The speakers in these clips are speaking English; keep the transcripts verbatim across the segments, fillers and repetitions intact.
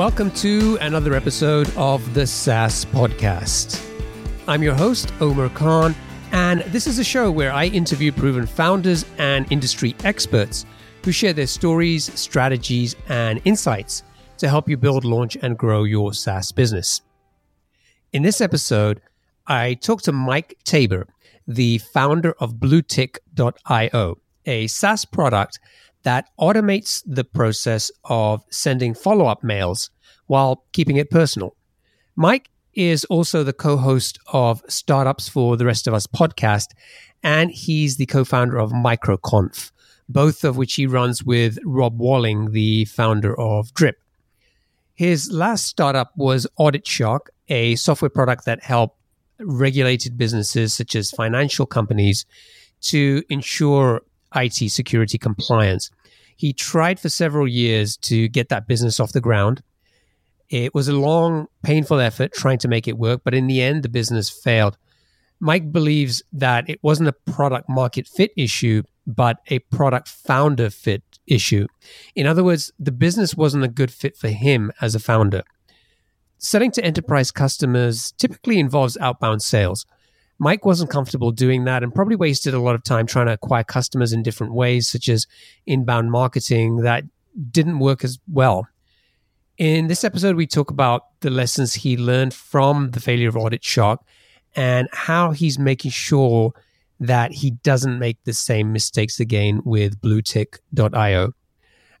Welcome to another episode of the SaaS Podcast. I'm your host, Omer Khan, and this is a show where I interview proven founders and industry experts who share their stories, strategies, and insights to help you build, launch, and grow your SaaS business. In this episode, I talk to Mike Taber, the founder of Bluetick dot io, a SaaS product that automates the process of sending follow-up mails while keeping it personal. Mike is also the co-host of Startups for the Rest of Us podcast, and he's the co-founder of MicroConf, both of which he runs with Rob Walling, the founder of Drip. His last startup was AuditShark, a software product that helped regulated businesses such as financial companies to ensure I T security compliance. He tried for several years to get that business off the ground. It was a long, painful effort trying to make it work, but in the end, the business failed. Mike believes that it wasn't a product market fit issue, but a product founder fit issue. In other words, the business wasn't a good fit for him as a founder. Selling to enterprise customers typically involves outbound sales. Mike wasn't comfortable doing that and probably wasted a lot of time trying to acquire customers in different ways, such as inbound marketing that didn't work as well. In this episode, we talk about the lessons he learned from the failure of AuditShark and how he's making sure that he doesn't make the same mistakes again with Bluetick dot io.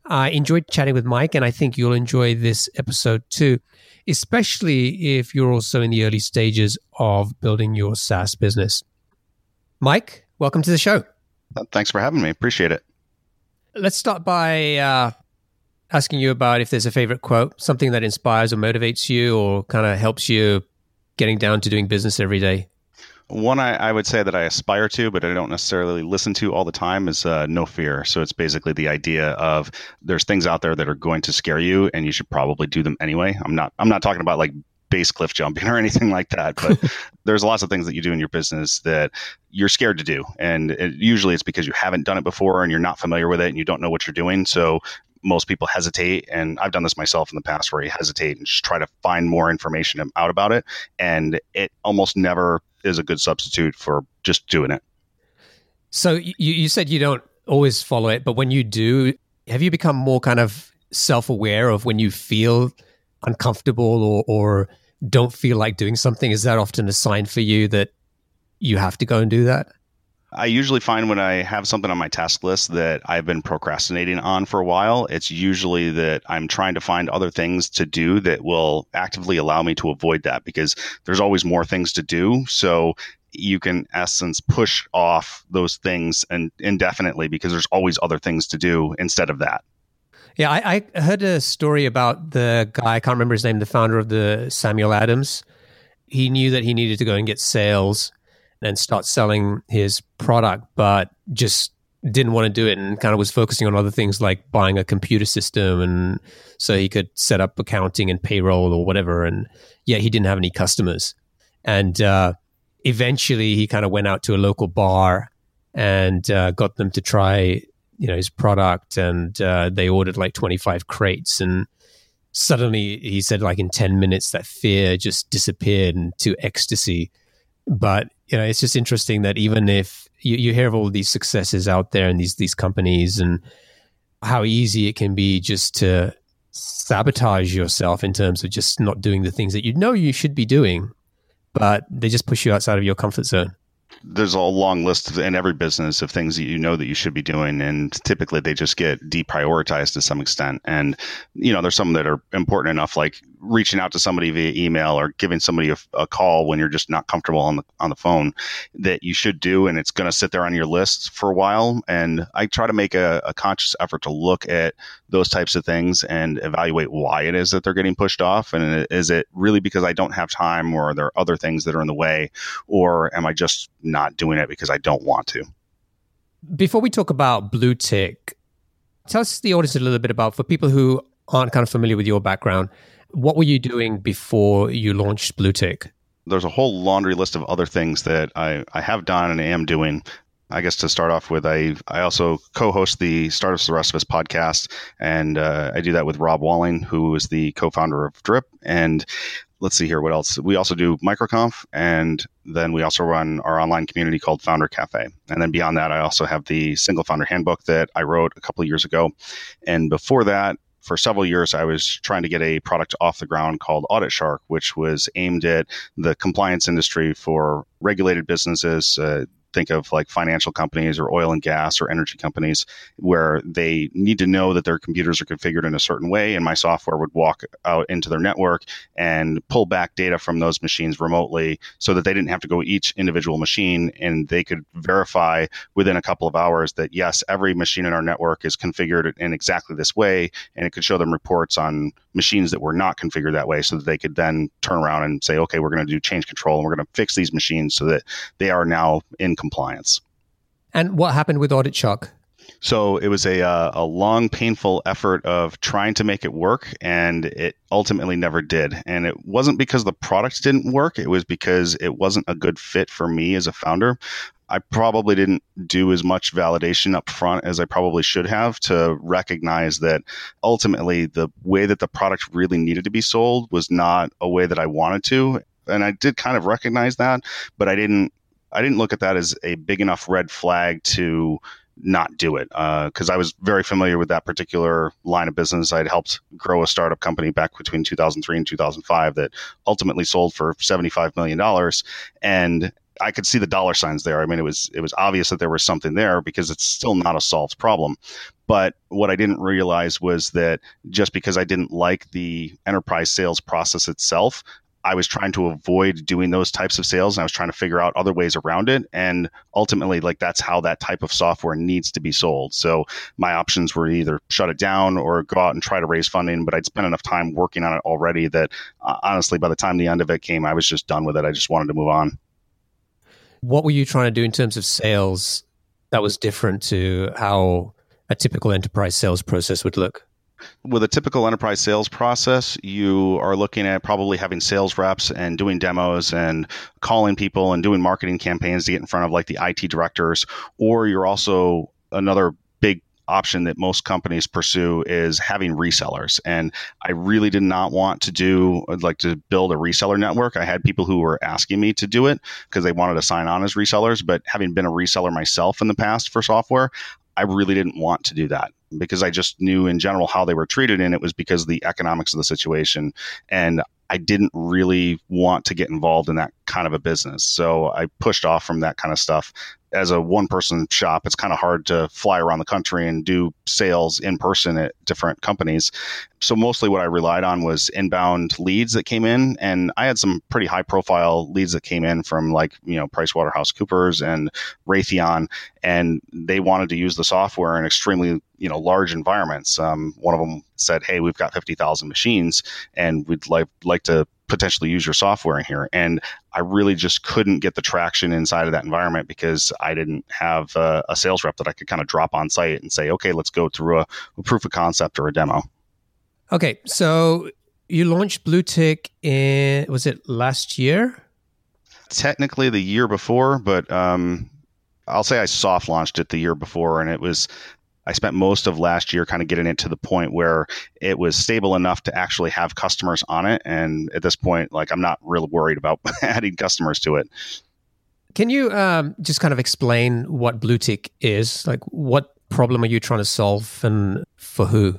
I enjoyed chatting with Mike, and I think you'll enjoy this episode too, especially if you're also in the early stages of building your SaaS business. Mike, welcome to the show. Thanks for having me. Appreciate it. Let's start by uh, asking you about if there's a favorite quote, something that inspires or motivates you or kind of helps you getting down to doing business every day. One I, I would say that I aspire to, but I don't necessarily listen to all the time is uh, no fear. So it's basically the idea of there's things out there that are going to scare you and you should probably do them anyway. I'm not I'm not talking about like base cliff jumping or anything like that, but there's lots of things that you do in your business that you're scared to do. And it, usually it's because you haven't done it before and you're not familiar with it and you don't know what you're doing. So most people hesitate, and I've done this myself in the past where you hesitate and just try to find more information out about it. And it almost never is a good substitute for just doing it. So you, you said you don't always follow it, but when you do, have you become more kind of self-aware of when you feel uncomfortable or, or don't feel like doing something? Is that often a sign for you that you have to go and do that? I usually find when I have something on my task list that I've been procrastinating on for a while, it's usually that I'm trying to find other things to do that will actively allow me to avoid that because there's always more things to do. So you can, in essence, push off those things and indefinitely because there's always other things to do instead of that. Yeah, I, I heard a story about the guy, I can't remember his name, the founder of the Samuel Adams. He knew that he needed to go and get sales and start selling his product, but just didn't want to do it and kind of was focusing on other things like buying a computer system and so he could set up accounting and payroll or whatever. And yeah, he didn't have any customers. And uh, eventually he kind of went out to a local bar and uh, got them to try, you know, his product, and uh, they ordered like twenty-five crates. And suddenly he said like in ten minutes that fear just disappeared into ecstasy. But you know, it's just interesting that even if you, you hear of all these successes out there and these these companies and how easy it can be just to sabotage yourself in terms of just not doing the things that you know you should be doing, but they just push you outside of your comfort zone. There's a long list in every business of things that you know that you should be doing, and typically they just get deprioritized to some extent. And, you know, there's some that are important enough, like reaching out to somebody via email or giving somebody a, a call when you're just not comfortable on the on the phone, that you should do, and it's going to sit there on your list for a while. And I try to make a, a conscious effort to look at those types of things and evaluate why it is that they're getting pushed off. And is it really because I don't have time, or are there other things that are in the way, or am I just not doing it because I don't want to? Before we talk about Bluetick, tell us the audience a little bit about, for people who aren't kind of familiar with your background, what were you doing before you launched Bluetick? There's a whole laundry list of other things that I, I have done and am doing. I guess to start off with, I, I also co-host the Startups for the Rest of Us podcast, and uh, I do that with Rob Walling, who is the co-founder of Drip. And let's see here, what else? We also do MicroConf, and then we also run our online community called Founder Cafe. And then beyond that, I also have the Single Founder Handbook that I wrote a couple of years ago. And before that, for several years, I was trying to get a product off the ground called AuditShark, which was aimed at the compliance industry for regulated businesses. Uh, think of like financial companies or oil and gas or energy companies, where they need to know that their computers are configured in a certain way. And my software would walk out into their network and pull back data from those machines remotely so that they didn't have to go each individual machine, and they could verify within a couple of hours that, yes, every machine in our network is configured in exactly this way. And it could show them reports on machines that were not configured that way so that they could then turn around and say, okay, we're going to do change control and we're going to fix these machines so that they are now in compliance. And what happened with AuditShark? So it was a uh, a long, painful effort of trying to make it work, and it ultimately never did. And it wasn't because the product didn't work. It was because it wasn't a good fit for me as a founder. I probably didn't do as much validation up front as I probably should have to recognize that ultimately the way that the product really needed to be sold was not a way that I wanted to. And I did kind of recognize that, but I didn't I didn't look at that as a big enough red flag to not do it, because uh, I was very familiar with that particular line of business. I'd helped grow a startup company back between two thousand three and two thousand five that ultimately sold for seventy-five million dollars. And I could see the dollar signs there. I mean, it was it was obvious that there was something there, because it's still not a solved problem. But what I didn't realize was that just because I didn't like the enterprise sales process itself, I was trying to avoid doing those types of sales, and I was trying to figure out other ways around it. And ultimately, like, that's how that type of software needs to be sold. So my options were either shut it down or go out and try to raise funding. But I'd spent enough time working on it already that uh, honestly, by the time the end of it came, I was just done with it. I just wanted to move on. What were you trying to do in terms of sales that was different to how a typical enterprise sales process would look? With a typical enterprise sales process, you are looking at probably having sales reps and doing demos and calling people and doing marketing campaigns to get in front of like the I T directors, or you're also another big option that most companies pursue is having resellers. And I really did not want to do, like, to build a reseller network. I had people who were asking me to do it because they wanted to sign on as resellers. But having been a reseller myself in the past for software, I really didn't want to do that, because I just knew in general how they were treated, and it was because of the economics of the situation. And I didn't really want to get involved in that kind of a business. So I pushed off from that kind of stuff. As a one-person shop, it's kind of hard to fly around the country and do sales in person at different companies. So mostly what I relied on was inbound leads that came in. And I had some pretty high-profile leads that came in from, like, you know, PricewaterhouseCoopers and Raytheon. And they wanted to use the software in extremely, you know, large environments. Um, one of them said, hey, we've got fifty thousand machines, and we'd like like to potentially use your software in here. And I really just couldn't get the traction inside of that environment, because I didn't have a, a sales rep that I could kind of drop on site and say, okay, let's go through a, a proof of concept or a demo. Okay. So you launched Bluetick in, was it last year? Technically the year before, but um, I'll say I soft launched it the year before, and it was, I spent most of last year kind of getting it to the point where it was stable enough to actually have customers on it. And at this point, like, I'm not real worried about adding customers to it. Can you um, just kind of explain what Bluetick is? Like, what problem are you trying to solve, and for who?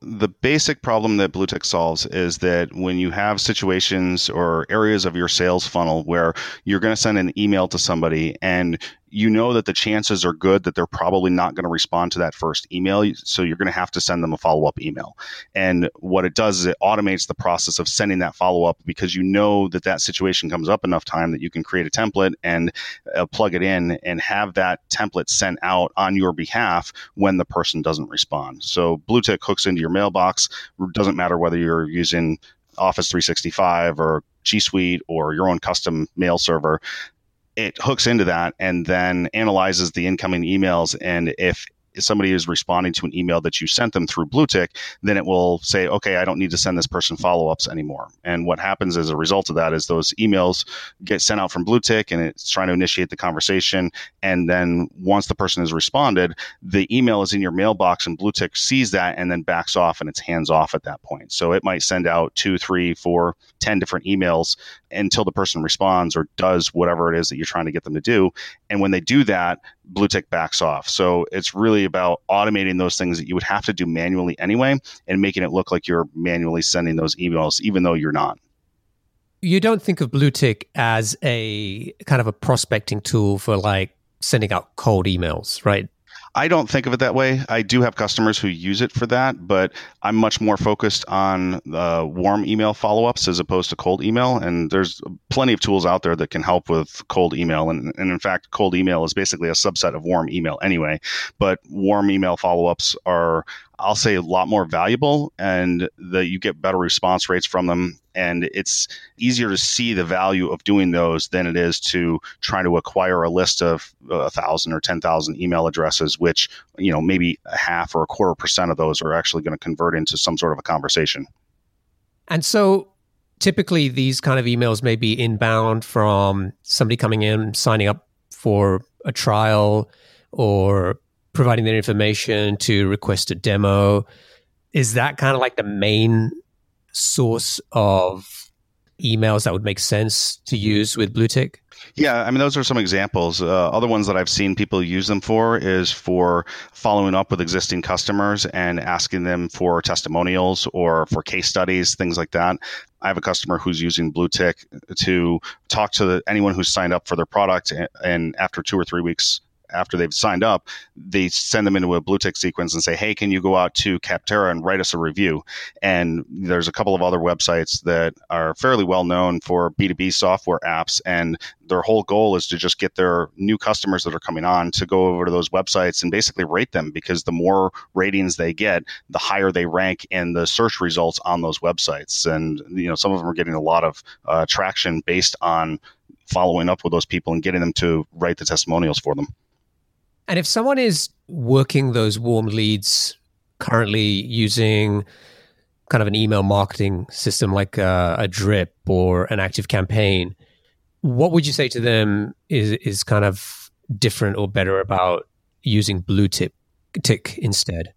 The basic problem that Bluetick solves is that when you have situations or areas of your sales funnel where you're going to send an email to somebody, and you know that the chances are good that they're probably not going to respond to that first email, so you're going to have to send them a follow-up email. And what it does is it automates the process of sending that follow-up, because you know that that situation comes up enough time that you can create a template and uh, plug it in and have that template sent out on your behalf when the person doesn't respond. So Bluetick hooks into your mailbox. It doesn't matter whether you're using Office three sixty-five or G Suite or your own custom mail server. It hooks into that and then analyzes the incoming emails. And if somebody is responding to an email that you sent them through Bluetick, then it will say, okay, I don't need to send this person follow-ups anymore. And what happens as a result of that is those emails get sent out from Bluetick, and it's trying to initiate the conversation. And then once the person has responded, the email is in your mailbox, and Bluetick sees that and then backs off, and it's hands off at that point. So it might send out two, three, four, ten different emails until the person responds or does whatever it is that you're trying to get them to do. And when they do that, Bluetick backs off. So it's really about automating those things that you would have to do manually anyway and making it look like you're manually sending those emails, even though you're not. You don't think of Bluetick as a kind of a prospecting tool for like sending out cold emails, right? I don't think of it that way. I do have customers who use it for that, but I'm much more focused on uh, warm email follow-ups as opposed to cold email. And there's plenty of tools out there that can help with cold email. And, and in fact, cold email is basically a subset of warm email anyway. But warm email follow-ups are, I'll say, a lot more valuable, and that you get better response rates from them. And it's easier to see the value of doing those than it is to try to acquire a list of one thousand or ten thousand email addresses, which, you know, maybe a half or a quarter percent of those are actually going to convert into some sort of a conversation. And so typically these kind of emails may be inbound from somebody coming in, signing up for a trial or providing their information to request a demo. Is that kind of like the main source of emails that would make sense to use with Bluetick? Yeah, I mean, those are some examples. Uh, other ones that I've seen people use them for is for following up with existing customers and asking them for testimonials or for case studies, things like that. I have a customer who's using Bluetick to talk to the, anyone who's signed up for their product, and, and after two or three weeks after they've signed up, they send them into a Bluetick sequence and say, hey, can you go out to Capterra and write us a review? And there's a couple of other websites that are fairly well known for B two B software apps, and their whole goal is to just get their new customers that are coming on to go over to those websites and basically rate them, because the more ratings they get, the higher they rank in the search results on those websites. And, you know, some of them are getting a lot of uh, traction based on following up with those people and getting them to write the testimonials for them. And if someone is working those warm leads currently using kind of an email marketing system like a, a Drip or an Active Campaign, what would you say to them is, is kind of different or better about using Bluetick instead?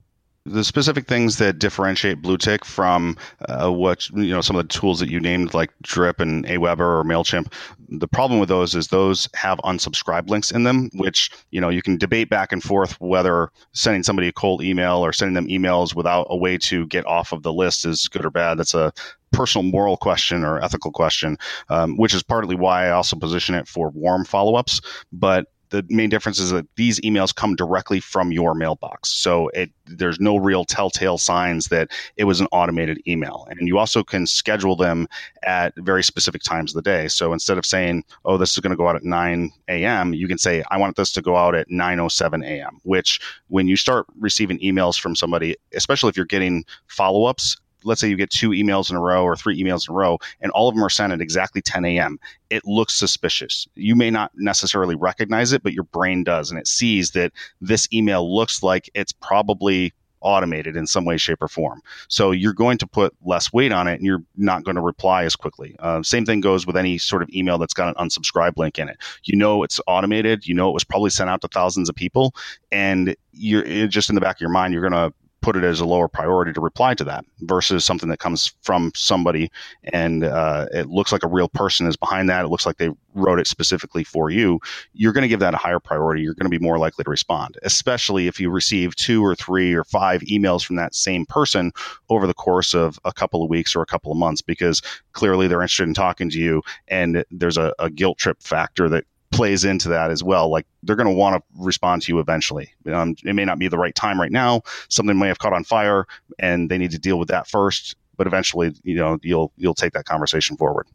The specific things that differentiate Bluetick from uh, what, you know, some of the tools that you named like Drip and Aweber or MailChimp, the problem with those is those have unsubscribe links in them, which, you know, you can debate back and forth whether sending somebody a cold email or sending them emails without a way to get off of the list is good or bad. That's a personal moral question or ethical question, um, which is partly why I also position it for warm follow-ups. But the main difference is that these emails come directly from your mailbox. So it, there's no real telltale signs that it was an automated email. And you also can schedule them at very specific times of the day. So instead of saying, oh, this is going to go out at nine a.m., you can say, I want this to go out at nine oh seven a.m., which when you start receiving emails from somebody, especially if you're getting follow-ups, let's say you get two emails in a row or three emails in a row, and all of them are sent at exactly ten a.m., it looks suspicious. You may not necessarily recognize it, but your brain does. And it sees that this email looks like it's probably automated in some way, shape, or form. So you're going to put less weight on it, and you're not going to reply as quickly. Uh, same thing goes with any sort of email that's got an unsubscribe link in it. You know it's automated. You know it was probably sent out to thousands of people. And you're just in the back of your mind, you're going to put it as a lower priority to reply to that versus something that comes from somebody, and uh, it looks like a real person is behind that. It looks like they wrote it specifically for you. You're going to give that a higher priority. You're going to be more likely to respond, especially if you receive two or three or five emails from that same person over the course of a couple of weeks or a couple of months, because clearly they're interested in talking to you, and there's a, a guilt trip factor that plays into that as well. Like, they're going to want to respond to you eventually. Um, it may not be the right time right now. Something may have caught on fire, and they need to deal with that first. But eventually, you know, you'll you'll take that conversation forward.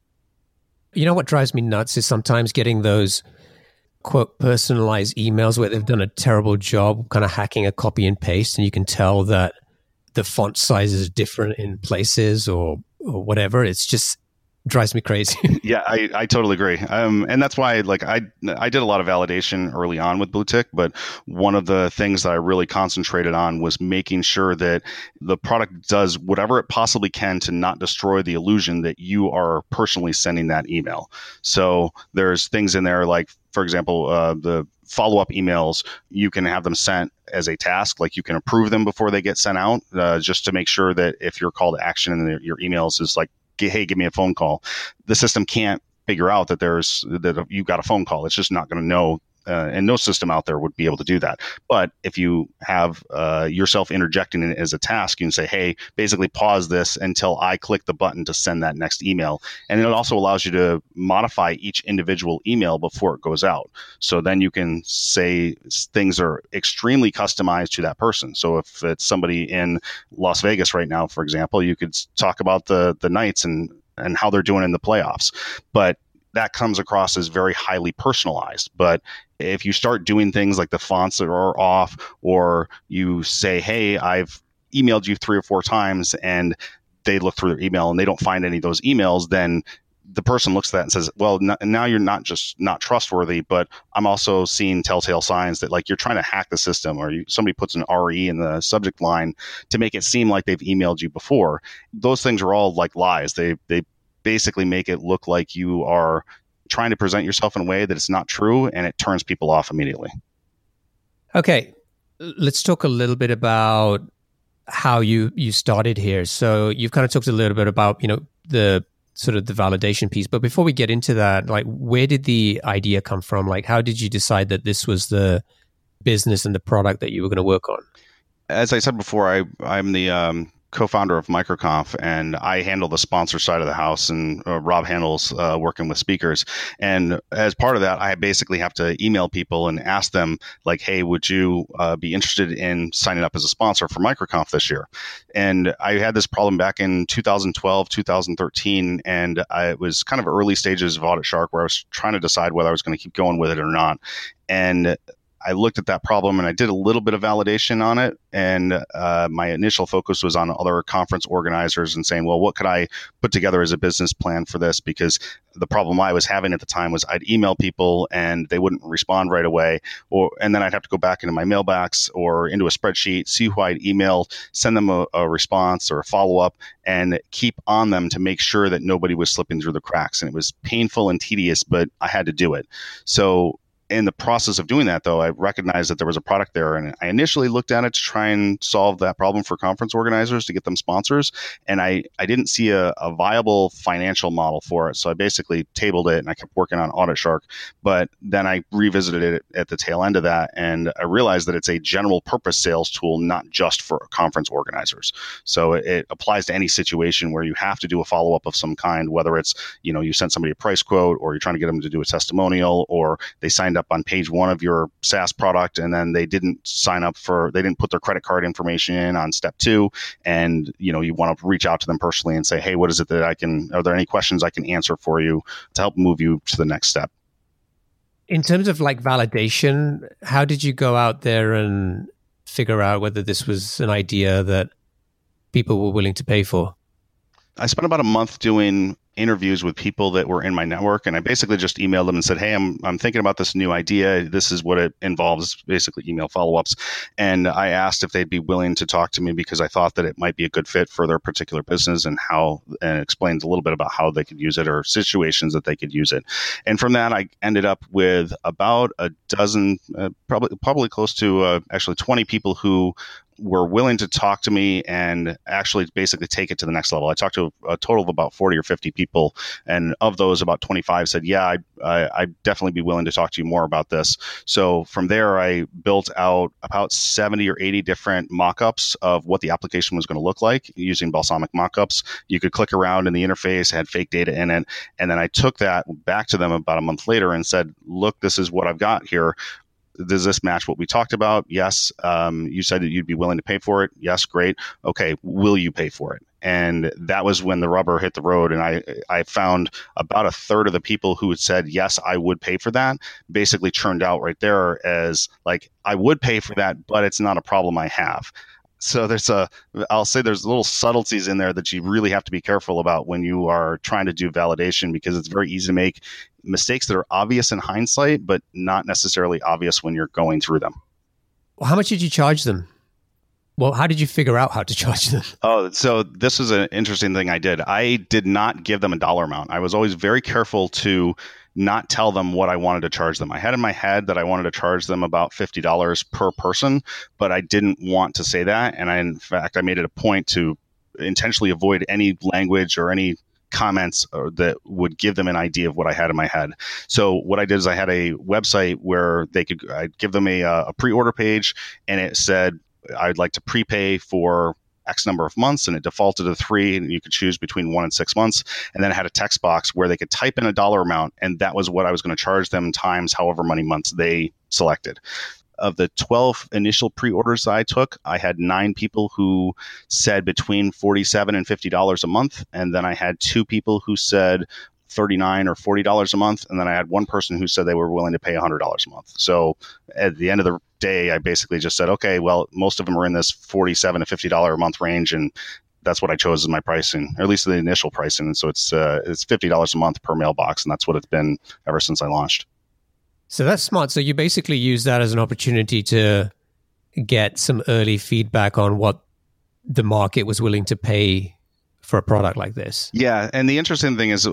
You know what drives me nuts is sometimes getting those quote personalized emails where they've done a terrible job, kind of hacking a copy and paste, and you can tell that the font size is different in places or or whatever. It's just drives me crazy. Yeah, I, I totally agree. Um, and that's why like I I did a lot of validation early on with Bluetick, but one of the things that I really concentrated on was making sure that the product does whatever it possibly can to not destroy the illusion that you are personally sending that email. So there's things in there like, for example, uh, the follow-up emails, you can have them sent as a task, like you can approve them before they get sent out, uh, just to make sure that if your call to action in your emails is like, hey, give me a phone call, the system can't figure out that there's that you got a phone call. It's just not going to know. Uh, and no system out there would be able to do that. But if you have uh, yourself interjecting it as a task, you can say, hey, basically pause this until I click the button to send that next email. And it also allows you to modify each individual email before it goes out. So then you can say things are extremely customized to that person. So if it's somebody in Las Vegas right now, for example, you could talk about the the Knights and, and how they're doing in the playoffs. But that comes across as very highly personalized. But if you start doing things like the fonts are off, or you say, hey, I've emailed you three or four times and they look through their email and they don't find any of those emails, then the person looks at that and says, well, no, now you're not just not trustworthy, but I'm also seeing telltale signs that like you're trying to hack the system, or you, somebody puts an R E in the subject line to make it seem like they've emailed you before. Those things are all like lies. They, they, basically make it look like you are trying to present yourself in a way that it's not true, and it turns people off immediately. Okay, let's talk a little bit about how you you started here. So you've kind of talked a little bit about, you know, the sort of the validation piece, but before we get into that, like, where did the idea come from? Like, how did you decide that this was the business and the product that you were going to work on? As I said before, I, I'm the um, co-founder of MicroConf, and I handle the sponsor side of the house, and uh, Rob handles uh, working with speakers. And as part of that, I basically have to email people and ask them like, hey, would you uh, be interested in signing up as a sponsor for MicroConf this year? And I had this problem back in two thousand twelve, two thousand thirteen, and I, it was kind of early stages of AuditShark where I was trying to decide whether I was going to keep going with it or not. And I looked at that problem and I did a little bit of validation on it. And uh, my initial focus was on other conference organizers and saying, well, what could I put together as a business plan for this? Because the problem I was having at the time was I'd email people and they wouldn't respond right away. or And then I'd have to go back into my mailbox or into a spreadsheet, see who I'd emailed, send them a, a response or a follow-up, and keep on them to make sure that nobody was slipping through the cracks. And it was painful and tedious, but I had to do it. So in the process of doing that, though, I recognized that there was a product there, and I initially looked at it to try and solve that problem for conference organizers to get them sponsors, and I, I didn't see a, a viable financial model for it, so I basically tabled it, and I kept working on AuditShark, but then I revisited it at the tail end of that, and I realized that it's a general-purpose sales tool, not just for conference organizers. So it, it applies to any situation where you have to do a follow-up of some kind, whether it's, you know, you sent somebody a price quote, or you're trying to get them to do a testimonial, or they signed up on page one of your SaaS product, and then they didn't sign up for, they didn't put their credit card information in on step two. And, you know, you want to reach out to them personally and say, hey, what is it that I can, are there any questions I can answer for you to help move you to the next step? In terms of like validation, how did you go out there and figure out whether this was an idea that people were willing to pay for? I spent about a month doing interviews with people that were in my network, and I basically just emailed them and said, hey, I'm I'm thinking about this new idea. This is what it involves, basically email follow-ups. And I asked if they'd be willing to talk to me because I thought that it might be a good fit for their particular business, and how, and explained a little bit about how they could use it or situations that they could use it. And from that, I ended up with about a dozen, uh, probably probably close to uh, actually twenty people who were willing to talk to me and actually basically take it to the next level. I talked to a total of about forty or fifty people, and of those, about twenty-five said, yeah, I'd, I'd definitely be willing to talk to you more about this. So from there, I built out about seventy or eighty different mock-ups of what the application was going to look like using Balsamiq mock-ups. You could click around in the interface, had fake data in it, and then I took that back to them about a month later and said, look, this is what I've got here. Does this match what we talked about? Yes. Um, you said that you'd be willing to pay for it. Yes. Great. Okay. Will you pay for it? And that was when the rubber hit the road. And I, I found about a third of the people who had said, yes, I would pay for that, basically churned out right there as like, I would pay for that, but it's not a problem I have. So there's a, I'll say there's little subtleties in there that you really have to be careful about when you are trying to do validation, because it's very easy to make mistakes that are obvious in hindsight, but not necessarily obvious when you're going through them. Well, how much did you charge them? Well, how did you figure out how to charge them? Oh, so this is an interesting thing I did. I did not give them a dollar amount. I was always very careful to not tell them what I wanted to charge them. I had in my head that I wanted to charge them about fifty dollars per person, but I didn't want to say that. And I, in fact, I made it a point to intentionally avoid any language or any comments or that would give them an idea of what I had in my head. So what I did is I had a website where they could, I'd give them a, a pre-order page, and it said, I'd like to prepay for X number of months, and it defaulted to three, and you could choose between one and six months. And then it had a text box where they could type in a dollar amount, and that was what I was going to charge them times however many months they selected. Of the twelve initial pre-orders that I took, I had nine people who said between forty-seven dollars and fifty dollars a month. And then I had two people who said thirty-nine dollars or forty dollars a month. And then I had one person who said they were willing to pay one hundred dollars a month. So at the end of the day, I basically just said, okay, well, most of them are in this forty-seven dollars to fifty dollars a month range, and that's what I chose as my pricing, or at least the initial pricing. And so it's uh, it's fifty dollars a month per mailbox, and that's what it's been ever since I launched. So that's smart. So you basically use that as an opportunity to get some early feedback on what the market was willing to pay for a product like this. Yeah. And the interesting thing is,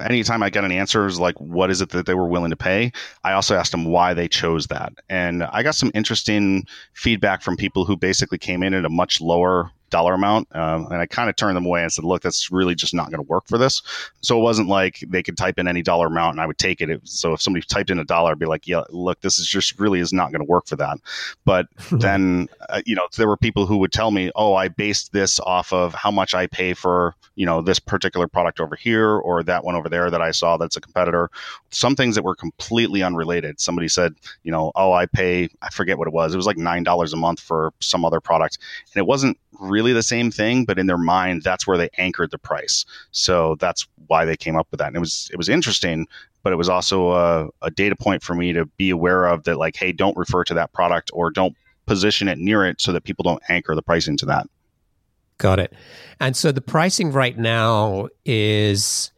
anytime I got an answer is like, what is it that they were willing to pay? I also asked them why they chose that. And I got some interesting feedback from people who basically came in at a much lower dollar amount. Um, and I kind of turned them away and said, look, that's really just not going to work for this. So it wasn't like they could type in any dollar amount and I would take it. It so if somebody typed in a dollar, I'd be like, yeah, look, this is just really is not going to work for that. But then, uh, you know, there were people who would tell me, oh, I based this off of how much I pay for, you know, this particular product over here or that one over there that I saw that's a competitor. Some things that were completely unrelated. Somebody said, you know, oh, I pay, I forget what it was. It was like nine dollars a month for some other product. And it wasn't really the same thing, but in their mind, that's where they anchored the price. So that's why they came up with that. And it was it was interesting, but it was also a, a data point for me to be aware of that, like, hey, don't refer to that product or don't position it near it so that people don't anchor the pricing to that. Got it. And so the pricing right now is,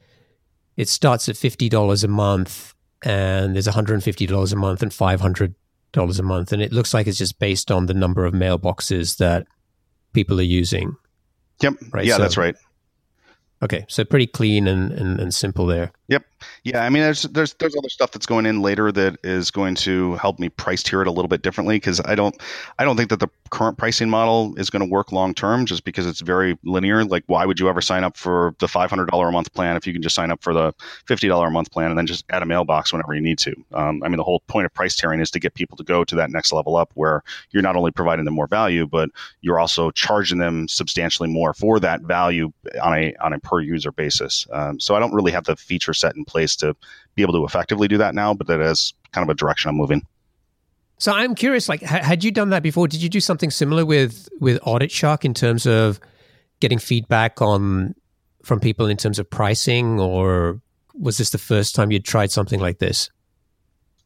it starts at fifty dollars a month, and there's one hundred fifty dollars a month and five hundred dollars a month. And it looks like it's just based on the number of mailboxes that people are using. Yep. Right? Yeah, so, that's right. Okay. So pretty clean and, and, and simple there. Yep. Yeah. I mean, there's, there's, there's other stuff that's going in later that is going to help me price tier it a little bit differently. Cause I don't, I don't think that the current pricing model is going to work long-term just because it's very linear. Like, why would you ever sign up for the five hundred dollars a month plan if you can just sign up for the fifty dollars a month plan and then just add a mailbox whenever you need to? Um, I mean, the whole point of price tiering is to get people to go to that next level up where you're not only providing them more value, but you're also charging them substantially more for that value on a, on a per user basis. Um, so I don't really have the feature set in place to be able to effectively do that now, but that is kind of a direction I'm moving. So I'm curious, like, ha- had you done that before? Did you do something similar with, with AuditShark in terms of getting feedback on from people in terms of pricing, or was this the first time you'd tried something like this?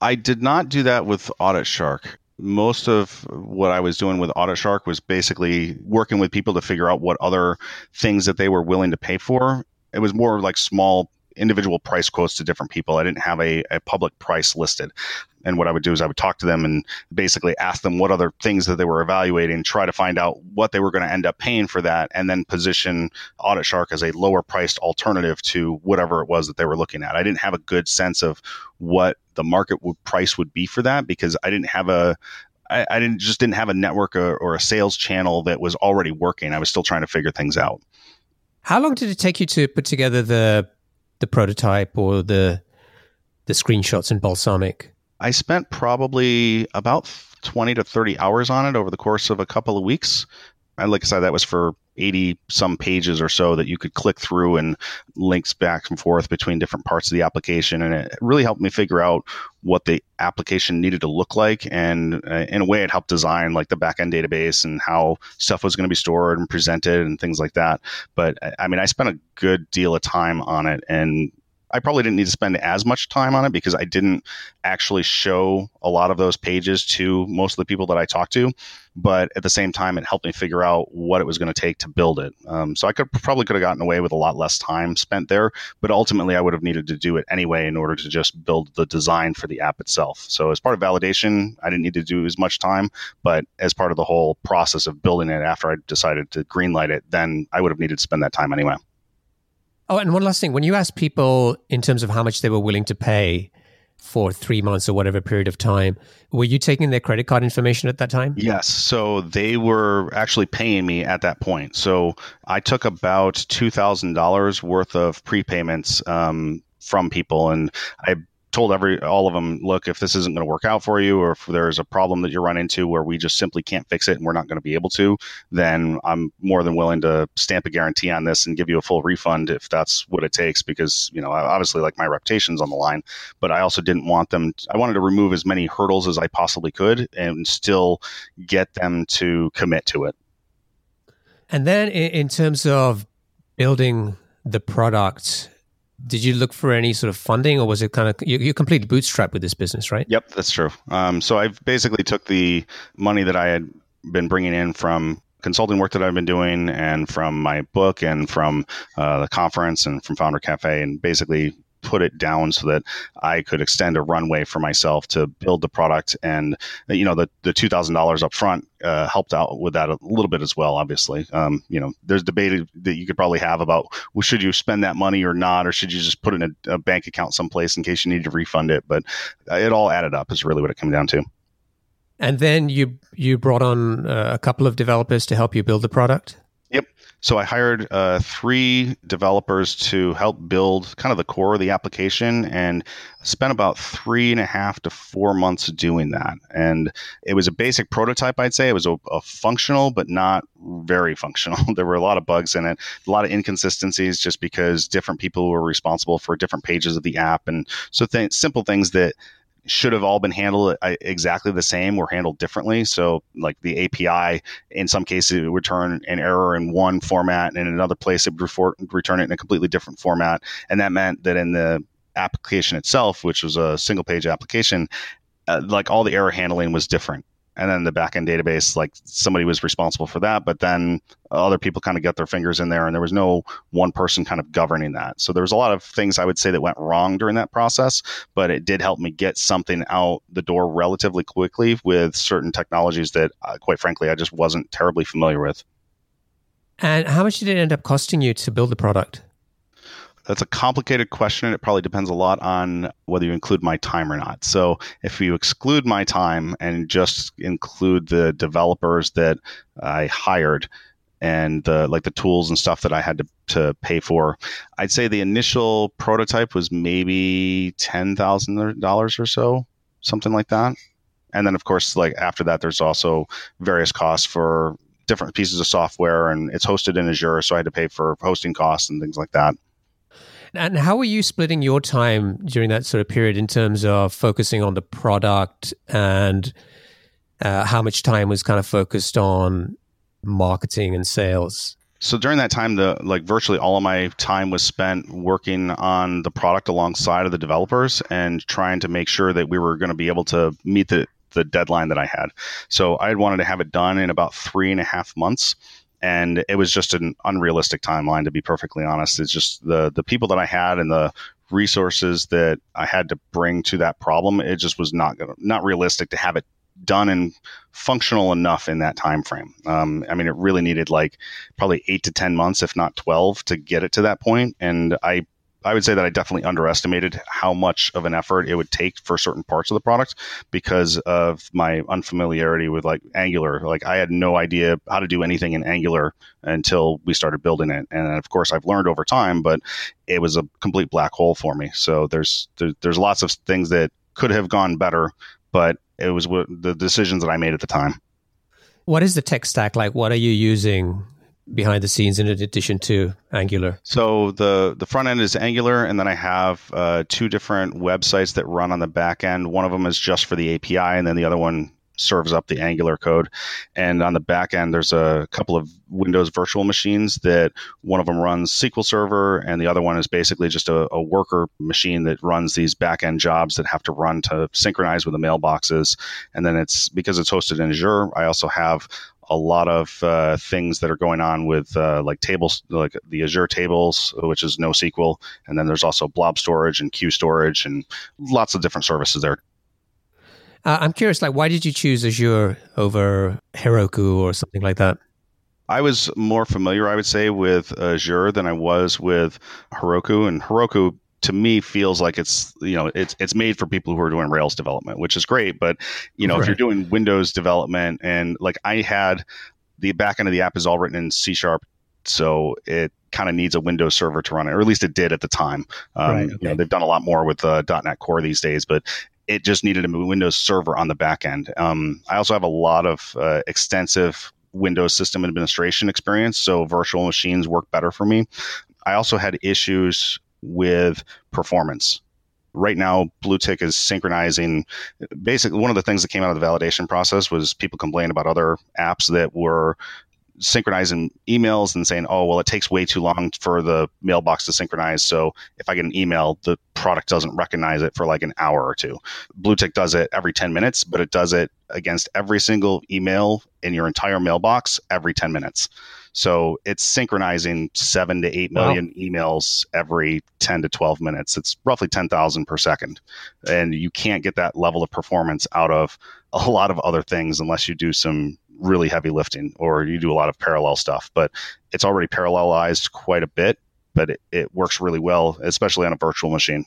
I did not do that with AuditShark. Most of what I was doing with AuditShark was basically working with people to figure out what other things that they were willing to pay for. It was more like small individual price quotes to different people. I didn't have a, a public price listed. And what I would do is I would talk to them and basically ask them what other things that they were evaluating, try to find out what they were going to end up paying for that, and then position AuditShark as a lower priced alternative to whatever it was that they were looking at. I didn't have a good sense of what the market would price would be for that because I didn't have a, I, I didn't just didn't have a network or, or a sales channel that was already working. I was still trying to figure things out. How long did it take you to put together the the prototype or the the screenshots in Balsamiq? I spent probably about twenty to thirty hours on it over the course of a couple of weeks. And like I said, that was for eighty some pages or so that you could click through and links back and forth between different parts of the application. And it really helped me figure out what the application needed to look like. And uh, in a way, it helped design like the backend database and how stuff was going to be stored and presented and things like that. But I mean, I spent a good deal of time on it, and I probably didn't need to spend as much time on it because I didn't actually show a lot of those pages to most of the people that I talked to. But at the same time, it helped me figure out what it was going to take to build it. Um, so I could probably could have gotten away with a lot less time spent there. But ultimately, I would have needed to do it anyway in order to just build the design for the app itself. So as part of validation, I didn't need to do as much time. But as part of the whole process of building it after I decided to greenlight it, then I would have needed to spend that time anyway. Oh, and one last thing. When you asked people in terms of how much they were willing to pay for three months or whatever period of time, were you taking their credit card information at that time? Yes. So they were actually paying me at that point. So I took about two thousand dollars worth of prepayments um, from people, and I told every all of them, look, if this isn't going to work out for you, or if there's a problem that you run into where we just simply can't fix it and we're not going to be able to, then I'm more than willing to stamp a guarantee on this and give you a full refund if that's what it takes, because, you know, obviously, like, my reputation's on the line. But I also didn't want them to, I wanted to remove as many hurdles as I possibly could and still get them to commit to it. And then in terms of building the product, did you look for any sort of funding, or was it kind of, you're completely bootstrapped with this business, right? Yep, that's true. Um, so I basically took the money that I had been bringing in from consulting work that I've been doing and from my book and from uh, the conference and from Founder Cafe, and basically put it down so that I could extend a runway for myself to build the product. And, you know, the, the two thousand dollars up front uh, helped out with that a little bit as well, obviously. Um, you know, there's debate that you could probably have about, well, should you spend that money or not, or should you just put it in a, a bank account someplace in case you need to refund it? But it all added up is really what it came down to. And then you, you brought on a couple of developers to help you build the product? Yep. So I hired uh, three developers to help build kind of the core of the application, and spent about three and a half to four months doing that. And it was a basic prototype, I'd say. It was a, a functional, but not very functional. There were a lot of bugs in it, a lot of inconsistencies, just because different people were responsible for different pages of the app. And so th- simple things that should have all been handled exactly the same were handled differently. So like the A P I, in some cases, it would return an error in one format, and in another place, it would return it in a completely different format. And that meant that in the application itself, which was a single page application, uh, like all the error handling was different. And then the backend database, like somebody was responsible for that, but then other people kind of got their fingers in there, and there was no one person kind of governing that. So there was a lot of things I would say that went wrong during that process, but it did help me get something out the door relatively quickly with certain technologies that, uh, quite frankly, I just wasn't terribly familiar with. And how much did it end up costing you to build the product? That's a complicated question. It probably depends a lot on whether you include my time or not. So if you exclude my time and just include the developers that I hired and the, like the tools and stuff that I had to, to pay for, I'd say the initial prototype was maybe ten thousand dollars or so, something like that. And then, of course, like after that, there's also various costs for different pieces of software, and it's hosted in Azure, so I had to pay for hosting costs and things like that. And how were you splitting your time during that sort of period in terms of focusing on the product, and uh, how much time was kind of focused on marketing and sales? So during that time, the like virtually all of my time was spent working on the product alongside of the developers and trying to make sure that we were going to be able to meet the, the deadline that I had. So I had wanted to have it done in about three and a half months. And it was just an unrealistic timeline, to be perfectly honest. It's just the the people that I had and the resources that I had to bring to that problem, it just was not gonna, not realistic to have it done and functional enough in that time frame. Um, I mean, it really needed like probably eight to ten months, if not twelve, to get it to that point. And I I would say that I definitely underestimated how much of an effort it would take for certain parts of the product because of my unfamiliarity with like Angular. Like I had no idea how to do anything in Angular until we started building it. And of course I've learned over time, but it was a complete black hole for me. So there's, there, there's lots of things that could have gone better, but it was what, the decisions that I made at the time. What is the tech stack like? What are you using behind the scenes in addition to Angular? So the, the front end is Angular, and then I have uh, two different websites that run on the back end. One of them is just for the A P I, and then the other one serves up the Angular code. And on the back end, there's a couple of Windows virtual machines that one of them runs S Q L Server, and the other one is basically just a, a worker machine that runs these back end jobs that have to run to synchronize with the mailboxes. And then it's because it's hosted in Azure, I also have a lot of uh, things that are going on with uh, like tables, like the Azure tables, which is NoSQL. And then there's also blob storage and queue storage and lots of different services there. Uh, I'm curious, like, why did you choose Azure over Heroku or something like that? I was more familiar, I would say, with Azure than I was with Heroku. And Heroku, to me, feels like it's, you know, it's it's made for people who are doing Rails development, which is great. But, you know, right. If you're doing Windows development, and like I had, the back end of the app is all written in C Sharp, so it kind of needs a Windows server to run it, or at least it did at the time. Um, right, okay. You know, they've done a lot more with uh, .dot net Core these days, but it just needed a Windows server on the back end. Um, I also have a lot of uh, extensive Windows system administration experience, so virtual machines work better for me. I also had issues with performance. Right now, Bluetick is synchronizing. Basically, one of the things that came out of the validation process was people complained about other apps that were synchronizing emails and saying, oh, well, it takes way too long for the mailbox to synchronize. So if I get an email, the product doesn't recognize it for like an hour or two. Bluetick does it every ten minutes, but it does it against every single email in your entire mailbox every ten minutes. So it's synchronizing seven to eight million wow. emails every ten to twelve minutes. It's roughly ten thousand per second. And you can't get that level of performance out of a lot of other things unless you do some really heavy lifting or you do a lot of parallel stuff. But it's already parallelized quite a bit, but it, it works really well, especially on a virtual machine.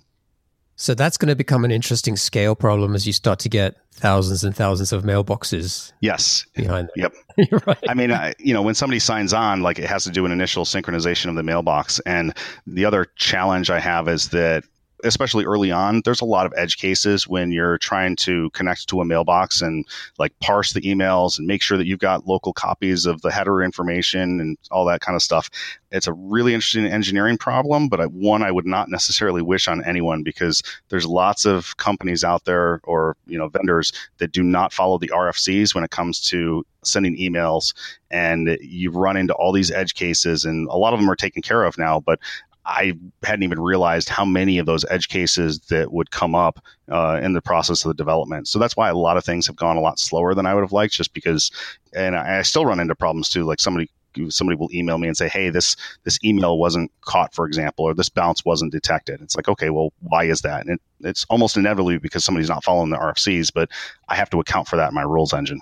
So that's going to become an interesting scale problem as you start to get thousands and thousands of mailboxes. Yes. Behind them. Yep. You're right. I mean, I, you know, when somebody signs on, like it has to do an initial synchronization of the mailbox. And the other challenge I have is that, especially early on, there's a lot of edge cases when you're trying to connect to a mailbox and like parse the emails and make sure that you've got local copies of the header information and all that kind of stuff. It's a really interesting engineering problem, but one I would not necessarily wish on anyone because there's lots of companies out there or, you know, vendors that do not follow the R F Cs when it comes to sending emails, and you run into all these edge cases, and a lot of them are taken care of now, but I hadn't even realized how many of those edge cases that would come up uh, in the process of the development. So that's why a lot of things have gone a lot slower than I would have liked, just because, and I, I still run into problems too. Like somebody somebody will email me and say, hey, this this email wasn't caught, for example, or this bounce wasn't detected. It's like, okay, well, why is that? And it, it's almost inevitably because somebody's not following the R F Cs, but I have to account for that in my rules engine.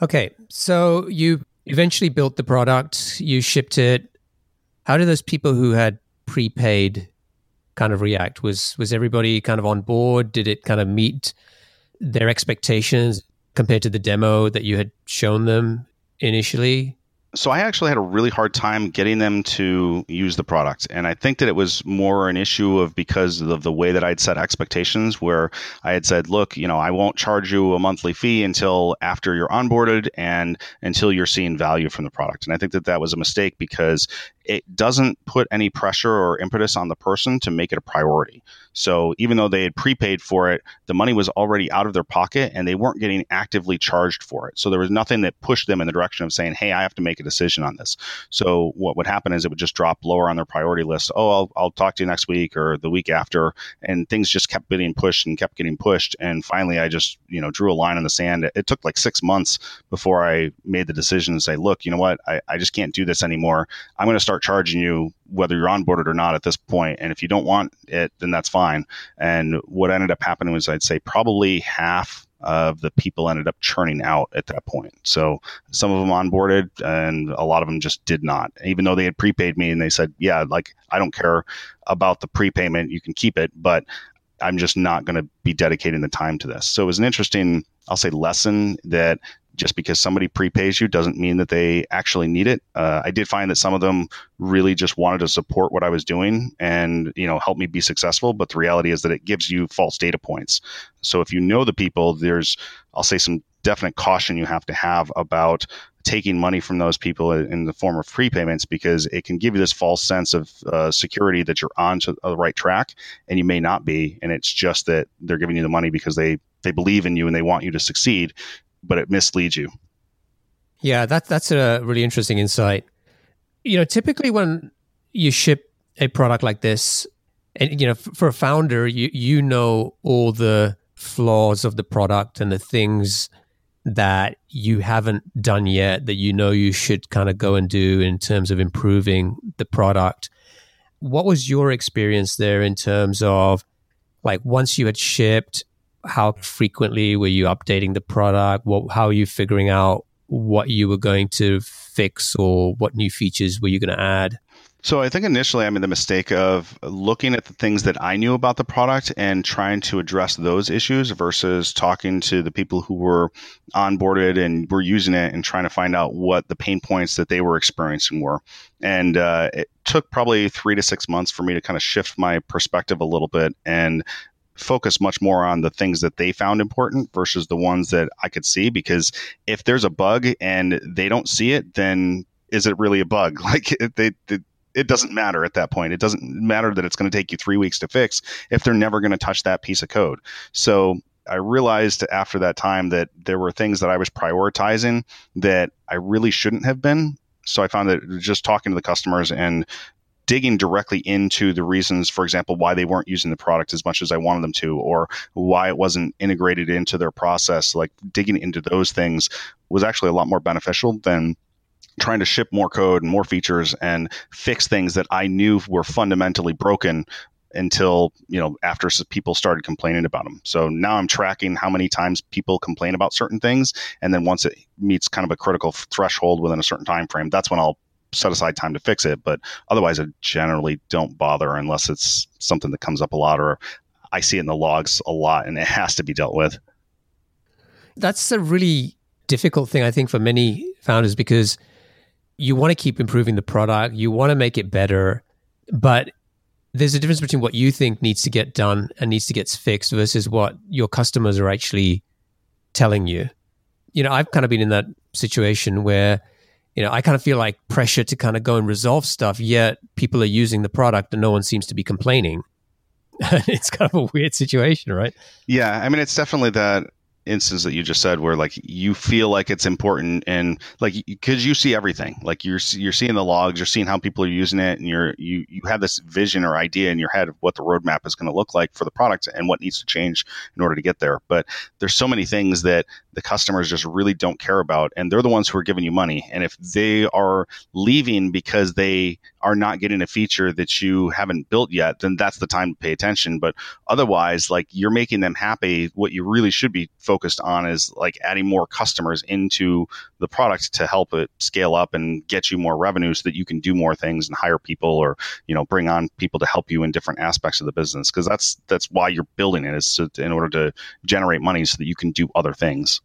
Okay, so you eventually built the product, you shipped it. How did those people who had prepaid kind of react? Was was everybody kind of on board? Did it kind of meet their expectations compared to the demo that you had shown them initially? So I actually had a really hard time getting them to use the product. And I think that it was more an issue of because of the way that I'd set expectations, where I had said, look, you know, I won't charge you a monthly fee until after you're onboarded and until you're seeing value from the product. And I think that that was a mistake because it doesn't put any pressure or impetus on the person to make it a priority. So even though they had prepaid for it, the money was already out of their pocket and they weren't getting actively charged for it. So there was nothing that pushed them in the direction of saying, hey, I have to make a decision on this. So what would happen is it would just drop lower on their priority list. Oh, I'll, I'll talk to you next week or the week after. And things just kept getting pushed and kept getting pushed. And finally, I just, you know, drew a line in the sand. It took like six months before I made the decision to say, look, you know what? I, I just can't do this anymore. I'm going to start charging you whether you're onboarded or not at this point. And if you don't want it, then that's fine. And what ended up happening was I'd say probably half of the people ended up churning out at that point. So some of them onboarded and a lot of them just did not, even though they had prepaid me and they said, yeah, like, I don't care about the prepayment, you can keep it, but I'm just not going to be dedicating the time to this. So it was an interesting, I'll say, lesson that just because somebody prepays you doesn't mean that they actually need it. Uh, I did find that some of them really just wanted to support what I was doing and, you know, help me be successful. But the reality is that it gives you false data points. So if you know the people, there's, I'll say, some definite caution you have to have about taking money from those people in the form of prepayments, because it can give you this false sense of uh, security that you're on to the right track, and you may not be. And it's just that they're giving you the money because they, they believe in you and they want you to succeed, but it misleads you. Yeah, that, that's a really interesting insight. You know, typically when you ship a product like this, and, you know, for a founder, you, you know all the flaws of the product and the things that you haven't done yet that you know you should kind of go and do in terms of improving the product. What was your experience there in terms of, like, once you had shipped, how frequently were you updating the product? What, how are you figuring out what you were going to fix or what new features were you going to add? So I think initially I made the mistake of looking at the things that I knew about the product and trying to address those issues versus talking to the people who were onboarded and were using it and trying to find out what the pain points that they were experiencing were. And uh, it took probably three to six months for me to kind of shift my perspective a little bit and focus much more on the things that they found important versus the ones that I could see. Because if there's a bug and they don't see it, then is it really a bug? Like they, they it doesn't matter at that point. It doesn't matter that it's going to take you three weeks to fix if they're never going to touch that piece of code. So I realized after that time that there were things that I was prioritizing that I really shouldn't have been. So I found that just talking to the customers and digging directly into the reasons, for example, why they weren't using the product as much as I wanted them to, or why it wasn't integrated into their process, like digging into those things was actually a lot more beneficial than trying to ship more code and more features and fix things that I knew were fundamentally broken until, you know, after people started complaining about them. So now I'm tracking how many times people complain about certain things. And then once it meets kind of a critical threshold within a certain time frame, that's when I'll set aside time to fix it. But otherwise, I generally don't bother unless it's something that comes up a lot or I see it in the logs a lot and it has to be dealt with. That's a really difficult thing, I think, for many founders, because you want to keep improving the product, you want to make it better, but there's a difference between what you think needs to get done and needs to get fixed versus what your customers are actually telling you. You know, I've kind of been in that situation where, you know, I kind of feel like pressure to kind of go and resolve stuff, yet people are using the product and no one seems to be complaining. It's kind of a weird situation, right? Yeah, I mean, it's definitely that instance that you just said where, like, you feel like it's important and, like, because you see everything, like you're you're seeing the logs, you're seeing how people are using it, and you're you you have this vision or idea in your head of what the roadmap is going to look like for the product and what needs to change in order to get there. But there's so many things that the customers just really don't care about, and they're the ones who are giving you money. And if they are leaving because they are not getting a feature that you haven't built yet, then that's the time to pay attention. But otherwise, like, you're making them happy. What you really should be focused on is, like, adding more customers into the product to help it scale up and get you more revenue so that you can do more things and hire people, or, you know, bring on people to help you in different aspects of the business. Because that's that's why you're building it, is so, in order to generate money so that you can do other things.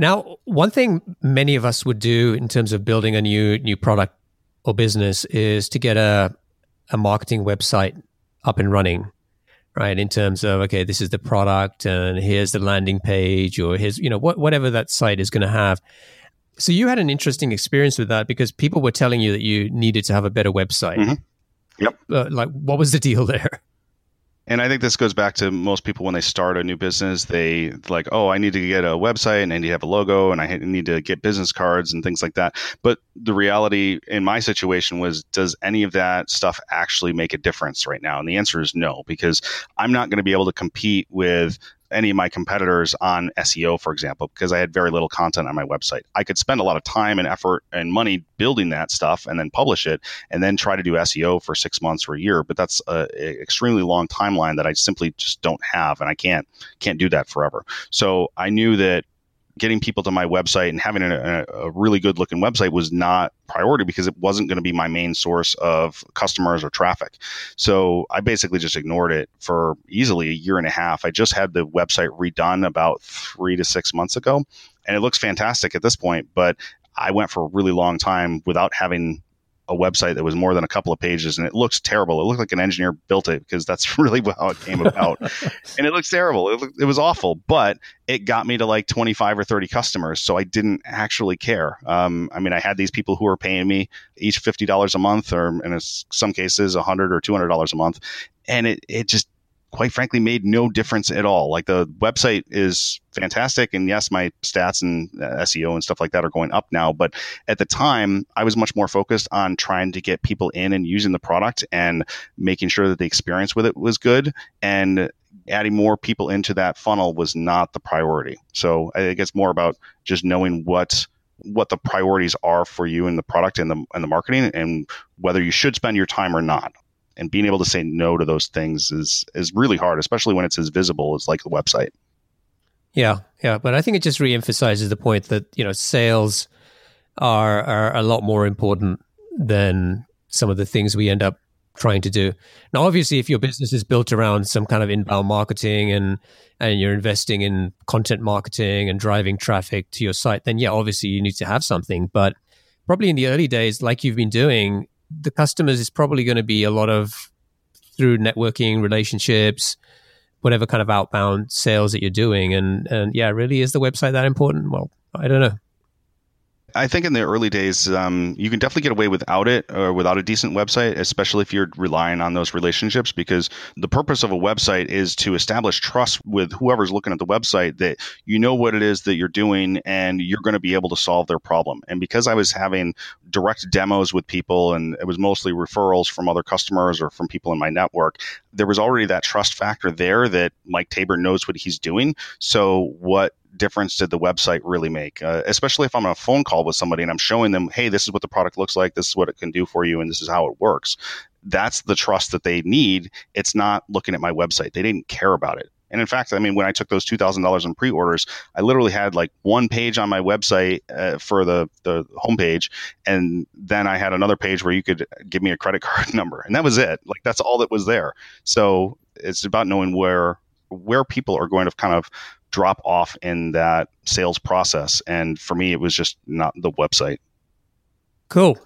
Now, one thing many of us would do in terms of building a new new product or business is to get a a marketing website up and running, right? In terms of, okay, this is the product and here's the landing page, or here's, you know, what, whatever that site is going to have. So you had an interesting experience with that because people were telling you that you needed to have a better website. Mm-hmm. Yep. Uh, like, what was the deal there? And I think this goes back to most people when they start a new business, they like, oh, I need to get a website and I need to have a logo and I need to get business cards and things like that. But the reality in my situation was, does any of that stuff actually make a difference right now? And the answer is no, because I'm not going to be able to compete with any of my competitors on S E O, for example, because I had very little content on my website. I could spend a lot of time and effort and money building that stuff and then publish it and then try to do S E O for six months or a year. But that's an extremely long timeline that I simply just don't have. And I can't can't do that forever. So I knew that getting people to my website and having a, a really good looking website was not priority because it wasn't going to be my main source of customers or traffic. So I basically just ignored it for easily a year and a half. I just had the website redone about three to six months ago, and it looks fantastic at this point, but I went for a really long time without having a website that was more than a couple of pages, and it looks terrible. It looked like an engineer built it, because that's really how it came about. And it looks terrible. It, looked, it was awful, but it got me to like twenty-five or thirty customers. So I didn't actually care. Um, I mean, I had these people who were paying me each fifty dollars a month, or in some cases, one hundred or two hundred dollars a month. And it, it just, quite frankly, made no difference at all. Like, the website is fantastic. And yes, my stats and S E O and stuff like that are going up now. But at the time, I was much more focused on trying to get people in and using the product and making sure that the experience with it was good. And adding more people into that funnel was not the priority. So I think it's more about just knowing what what the priorities are for you in the product and the and the marketing, and whether you should spend your time or not. And being able to say no to those things is is really hard, especially when it's as visible as like the website. Yeah, yeah. But I think it just reemphasizes the point that, you know, sales are are a lot more important than some of the things we end up trying to do. Now, obviously, if your business is built around some kind of inbound marketing and and you're investing in content marketing and driving traffic to your site, then yeah, obviously you need to have something. But probably in the early days, like you've been doing, the customers is probably going to be a lot of through networking, relationships, whatever kind of outbound sales that you're doing. And, and yeah, really, is the website that important? Well, I don't know. I think in the early days, um, you can definitely get away without it, or without a decent website, especially if you're relying on those relationships, because the purpose of a website is to establish trust with whoever's looking at the website, that you know what it is that you're doing and you're going to be able to solve their problem. And because I was having direct demos with people, and it was mostly referrals from other customers or from people in my network, there was already that trust factor there that Mike Taber knows what he's doing. So what difference did the website really make, uh, especially if I'm on a phone call with somebody and I'm showing them, hey, this is what the product looks like, this is what it can do for you, and this is how it works. That's the trust that they need. It's not looking at my website. They didn't care about it. And in fact, I mean, when I took those two thousand dollars in pre-orders, I literally had like one page on my website uh, for the, the homepage. And then I had another page where you could give me a credit card number. And that was it. Like, that's all that was there. So it's about knowing where where people are going to kind of drop off in that sales process. And for me, it was just not the website. Cool.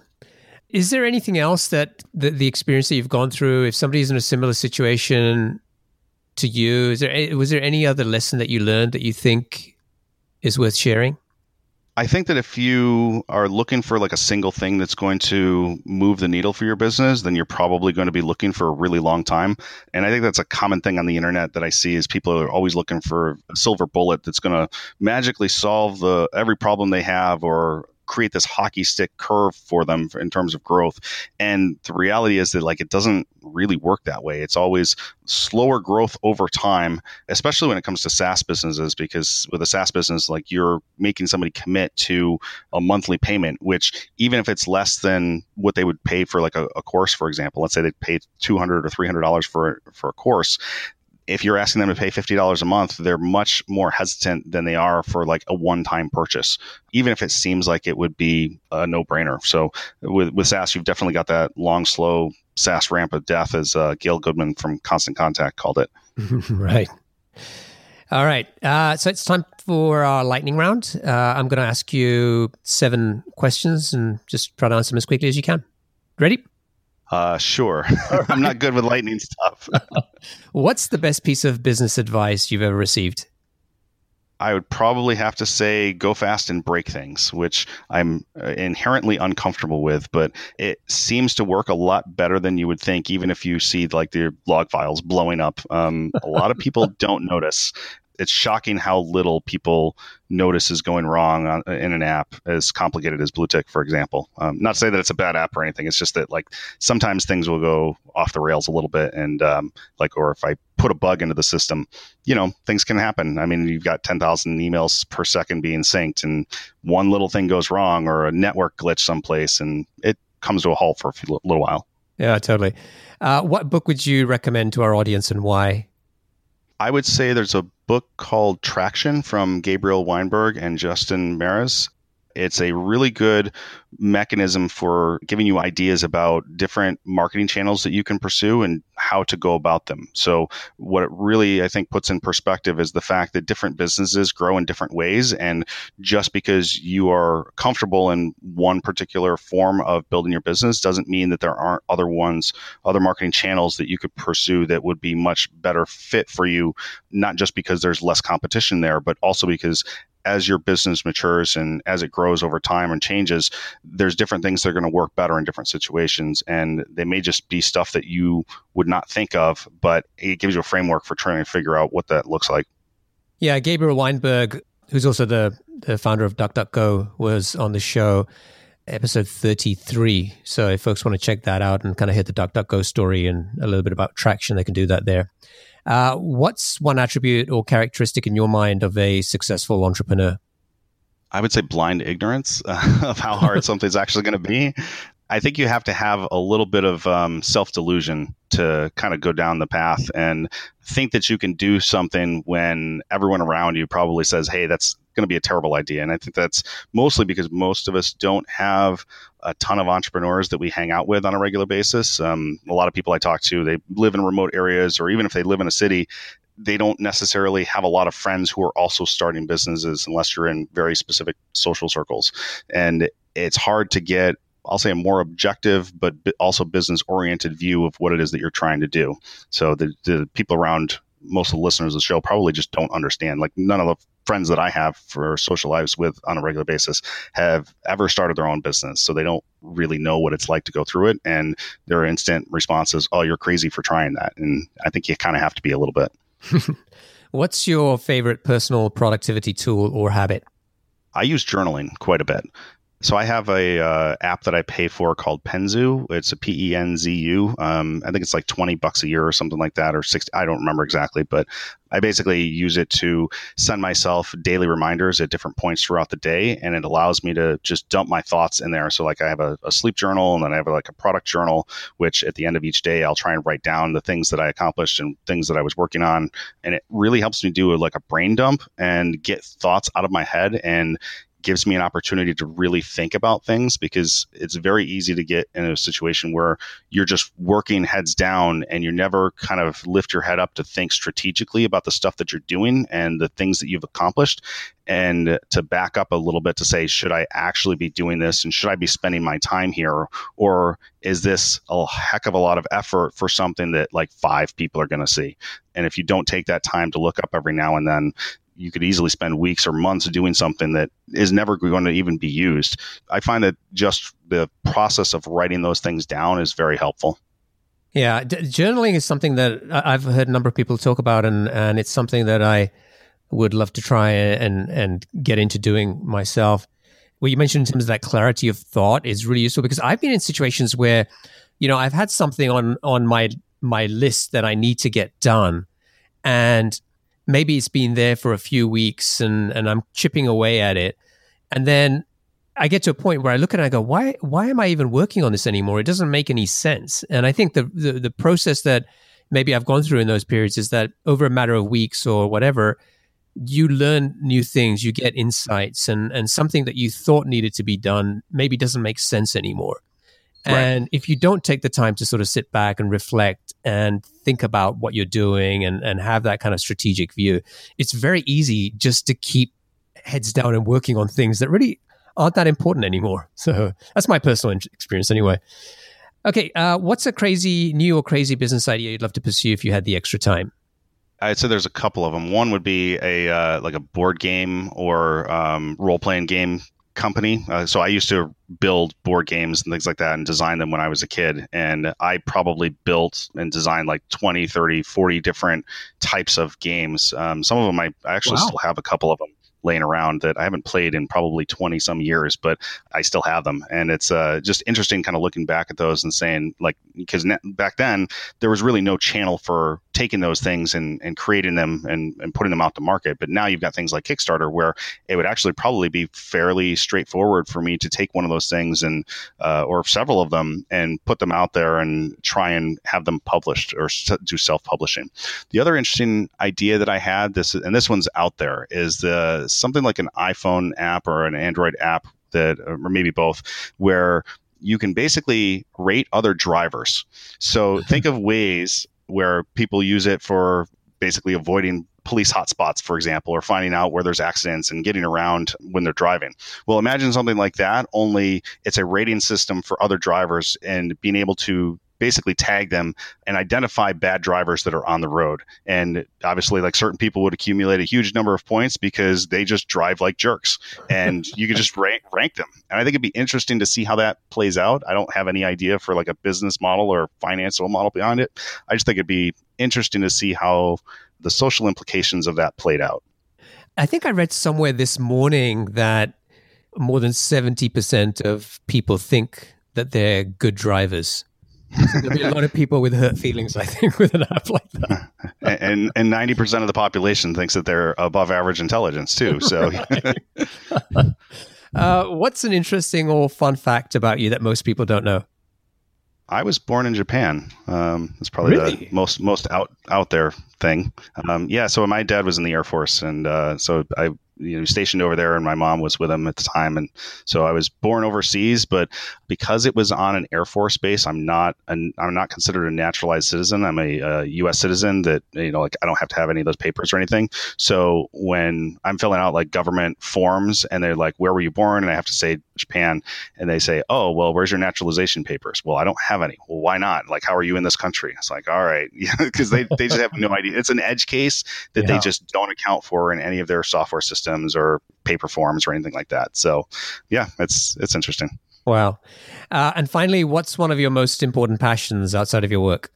Is there anything else that the, the experience that you've gone through, if somebody's in a similar situation to you, is there, was there any other lesson that you learned that you think is worth sharing? I think that if you are looking for like a single thing that's going to move the needle for your business, then you're probably going to be looking for a really long time. And I think that's a common thing on the internet that I see, is people are always looking for a silver bullet that's going to magically solve the every problem they have, or create this hockey stick curve for them in terms of growth. And the reality is that like, it doesn't really work that way. It's always slower growth over time, especially when it comes to SaaS businesses, because with a SaaS business, like, you're making somebody commit to a monthly payment, which even if it's less than what they would pay for like a, a course, for example, let's say they pay two hundred or three hundred dollars for, for a course. If you're asking them to pay fifty dollars a month, they're much more hesitant than they are for like a one-time purchase, even if it seems like it would be a no-brainer. So with, with SaaS, you've definitely got that long, slow SaaS ramp of death, as uh, Gail Goodman from Constant Contact called it. Right. All right. Uh, so it's time for our lightning round. Uh, I'm going to ask you seven questions and just try to answer them as quickly as you can. Ready? Uh, sure. I'm not good with lightning stuff. What's the best piece of business advice you've ever received? I would probably have to say go fast and break things, which I'm inherently uncomfortable with, but it seems to work a lot better than you would think, even if you see like the log files blowing up. Um, a lot of people don't notice. It's shocking how little people notice is going wrong on, in an app as complicated as Bluetick, for example. Um, not to say that it's a bad app or anything. It's just that like sometimes things will go off the rails a little bit, and um, like, or if I put a bug into the system, you know, things can happen. I mean, you've got ten thousand emails per second being synced, and one little thing goes wrong or a network glitch someplace, and it comes to a halt for a few, little while. Yeah, totally. Uh, what book would you recommend to our audience, and why? I would say there's a book called Traction from Gabriel Weinberg and Justin Mares. It's a really good mechanism for giving you ideas about different marketing channels that you can pursue and how to go about them. So what it really, I think, puts in perspective is the fact that different businesses grow in different ways. And just because you are comfortable in one particular form of building your business doesn't mean that there aren't other ones, other marketing channels that you could pursue that would be much better fit for you, not just because there's less competition there, but also because as your business matures and as it grows over time and changes, there's different things that are going to work better in different situations. And they may just be stuff that you would not think of, but it gives you a framework for trying to figure out what that looks like. Yeah, Gabriel Weinberg, who's also the, the founder of DuckDuckGo, was on the show, episode thirty-three. So if folks want to check that out and kind of hear the DuckDuckGo story and a little bit about traction, they can do that there. Uh, what's one attribute or characteristic in your mind of a successful entrepreneur? I would say blind ignorance uh, of how hard something's actually going to be. I think you have to have a little bit of um, self-delusion to kind of go down the path and think that you can do something when everyone around you probably says, hey, that's going to be a terrible idea. And I think that's mostly because most of us don't have a ton of entrepreneurs that we hang out with on a regular basis. Um, a lot of people I talk to, they live in remote areas, or even if they live in a city, they don't necessarily have a lot of friends who are also starting businesses unless you're in very specific social circles. And it's hard to get, I'll say, a more objective, but also business-oriented view of what it is that you're trying to do. So the, the people around most of the listeners of the show probably just don't understand. Like, none of the friends that I have for social lives with on a regular basis have ever started their own business. So they don't really know what it's like to go through it. And their instant response is, oh, you're crazy for trying that. And I think you kind of have to be a little bit. What's your favorite personal productivity tool or habit? I use journaling quite a bit. So I have a uh, app that I pay for called Penzu. It's a P E N Z U. Um, I think it's like twenty bucks a year or something like that, or sixty. I don't remember exactly, but I basically use it to send myself daily reminders at different points throughout the day. And it allows me to just dump my thoughts in there. So like, I have a, a sleep journal, and then I have like a product journal, which at the end of each day, I'll try and write down the things that I accomplished and things that I was working on. And it really helps me do like a brain dump and get thoughts out of my head, and gives me an opportunity to really think about things, because it's very easy to get in a situation where you're just working heads down and you never kind of lift your head up to think strategically about the stuff that you're doing and the things that you've accomplished. And to back up a little bit to say, should I actually be doing this? And should I be spending my time here? Or is this a heck of a lot of effort for something that like five people are going to see? And if you don't take that time to look up every now and then, you could easily spend weeks or months doing something that is never going to even be used. I find that just the process of writing those things down is very helpful. Yeah, d- journaling is something that I've heard a number of people talk about, and, and it's something that I would love to try and, and get into doing myself. What you mentioned in terms of that clarity of thought is really useful, because I've been in situations where, you know, I've had something on, on my, my list that I need to get done, and maybe it's been there for a few weeks and, and I'm chipping away at it. And then I get to a point where I look at it and I go, why why am I even working on this anymore? It doesn't make any sense. And I think the, the, the process that maybe I've gone through in those periods is that over a matter of weeks or whatever, you learn new things, you get insights, and, and something that you thought needed to be done maybe doesn't make sense anymore. Right. And if you don't take the time to sort of sit back and reflect and think about what you're doing and, and have that kind of strategic view, it's very easy just to keep heads down and working on things that really aren't that important anymore. So that's my personal experience anyway. Okay, uh, what's a crazy new or crazy business idea you'd love to pursue if you had the extra time? I'd say there's a couple of them. One would be a uh, like a board game or um, role-playing game company. Uh, so I used to build board games and things like that and design them when I was a kid. And I probably built and designed like twenty, thirty, forty different types of games. Um, some of them, I, I actually wow. still have a couple of them laying around that I haven't played in probably twenty some years, but I still have them. And it's uh, just interesting kind of looking back at those and saying, like, because ne- back then there was really no channel for taking those things and, and creating them and, and putting them out to market. But now you've got things like Kickstarter, where it would actually probably be fairly straightforward for me to take one of those things and uh, or several of them and put them out there and try and have them published or do self-publishing. The other interesting idea that I had, this and this one's out there, is the something like an iPhone app or an Android app that, or maybe both, where you can basically rate other drivers. So think of ways where people use it for basically avoiding police hotspots, for example, or finding out where there's accidents and getting around when they're driving. Well, imagine something like that, only it's a rating system for other drivers and being able to basically tag them and identify bad drivers that are on the road. And obviously, like, certain people would accumulate a huge number of points because they just drive like jerks, and you can just rank, rank them. And I think it'd be interesting to see how that plays out. I don't have any idea for like a business model or financial model behind it. I just think it'd be interesting to see how the social implications of that played out. I think I read somewhere this morning that more than seventy percent of people think that they're good drivers. So there'll be a lot of people with hurt feelings, I think, with an app like that. and, and and ninety percent of the population thinks that they're above average intelligence too. So, uh, what's an interesting or fun fact about you that most people don't know? I was born in Japan. Um, that's probably really? the most most out out there thing. Um, yeah. So my dad was in the Air Force, and uh, so I. You know, stationed over there, and my mom was with him at the time. And so I was born overseas, but because it was on an Air Force base, I'm not an, I'm not considered a naturalized citizen. I'm a, a U S citizen that, you know, like, I don't have to have any of those papers or anything. So when I'm filling out like government forms and they're like, where were you born? And I have to say Japan, and they say, oh, well, where's your naturalization papers? Well, I don't have any. Well, why not? Like, how are you in this country? It's like, all right. Because they, they just have no idea. It's an edge case that yeah. they just don't account for in any of their software systems or paper forms or anything like that. So yeah, it's it's interesting. Wow. Uh, and finally, what's one of your most important passions outside of your work?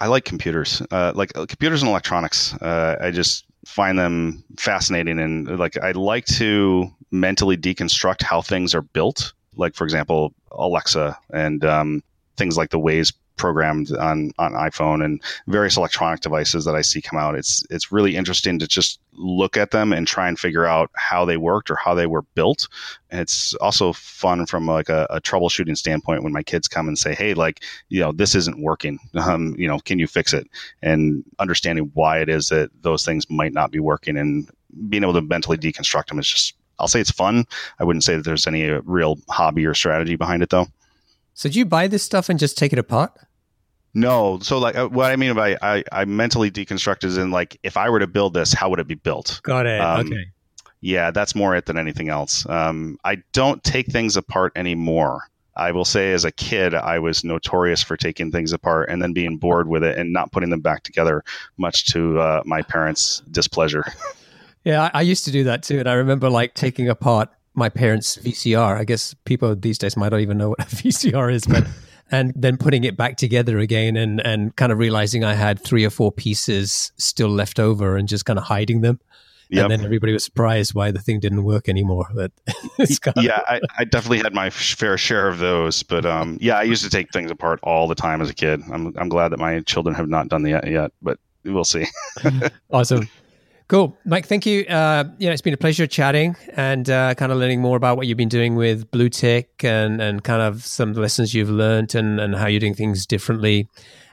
I like computers, uh, like uh, computers and electronics. Uh, I just find them fascinating. And like, I like to mentally deconstruct how things are built. Like, for example, Alexa and um, things like the Waze programmed on, on iPhone and various electronic devices that I see come out. It's it's really interesting to just look at them and try and figure out how they worked or how they were built. And it's also fun from like a, a troubleshooting standpoint when my kids come and say, hey, like, you know, this isn't working. Um, you know, can you fix it? And understanding why it is that those things might not be working and being able to mentally deconstruct them is just, I'll say it's fun. I wouldn't say that there's any real hobby or strategy behind it though. So do you buy this stuff and just take it apart? No. So like what I mean by I, I mentally deconstruct is in like, if I were to build this, how would it be built? Got it. Um, okay. Yeah, that's more it than anything else. Um, I don't take things apart anymore. I will say as a kid, I was notorious for taking things apart and then being bored with it and not putting them back together, much to uh, my parents' displeasure. Yeah, I, I used to do that too. And I remember like taking apart my parents' V C R. I guess people these days might not even know what a V C R is, but and then putting it back together again and, and kind of realizing I had three or four pieces still left over and just kind of hiding them. Yep. And then everybody was surprised why the thing didn't work anymore. But it's kind yeah, of... I, I definitely had my fair share of those. But um, yeah, I used to take things apart all the time as a kid. I'm I'm glad that my children have not done that yet, but we'll see. Awesome. Cool. Mike, thank you. Uh, you know, it's been a pleasure chatting and uh, kind of learning more about what you've been doing with Bluetick and, and kind of some lessons you've learned and, and how you're doing things differently.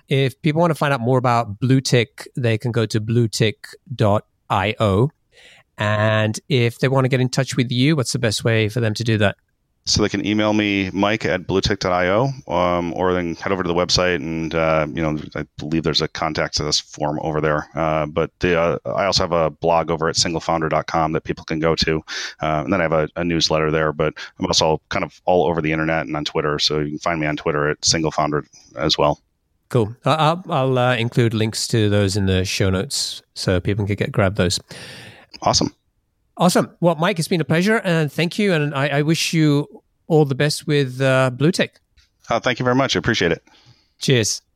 If people want to find out more about Bluetick, they can go to Bluetick dot io. And if they want to get in touch with you, what's the best way for them to do that? So they can email me, Mike at Bluetick dot io, um, or then head over to the website and, uh, you know, I believe there's a contact us form over there. Uh, but the, uh, I also have a blog over at single founder dot com that people can go to. Uh, and then I have a, a newsletter there, but I'm also kind of all over the internet and on Twitter. So you can find me on Twitter at singlefounder as well. Cool. I'll, I'll uh, include links to those in the show notes so people can get grab those. Awesome. Awesome. Well, Mike, it's been a pleasure and thank you. And I, I wish you all the best with uh, Bluetick. Oh, thank you very much. I appreciate it. Cheers.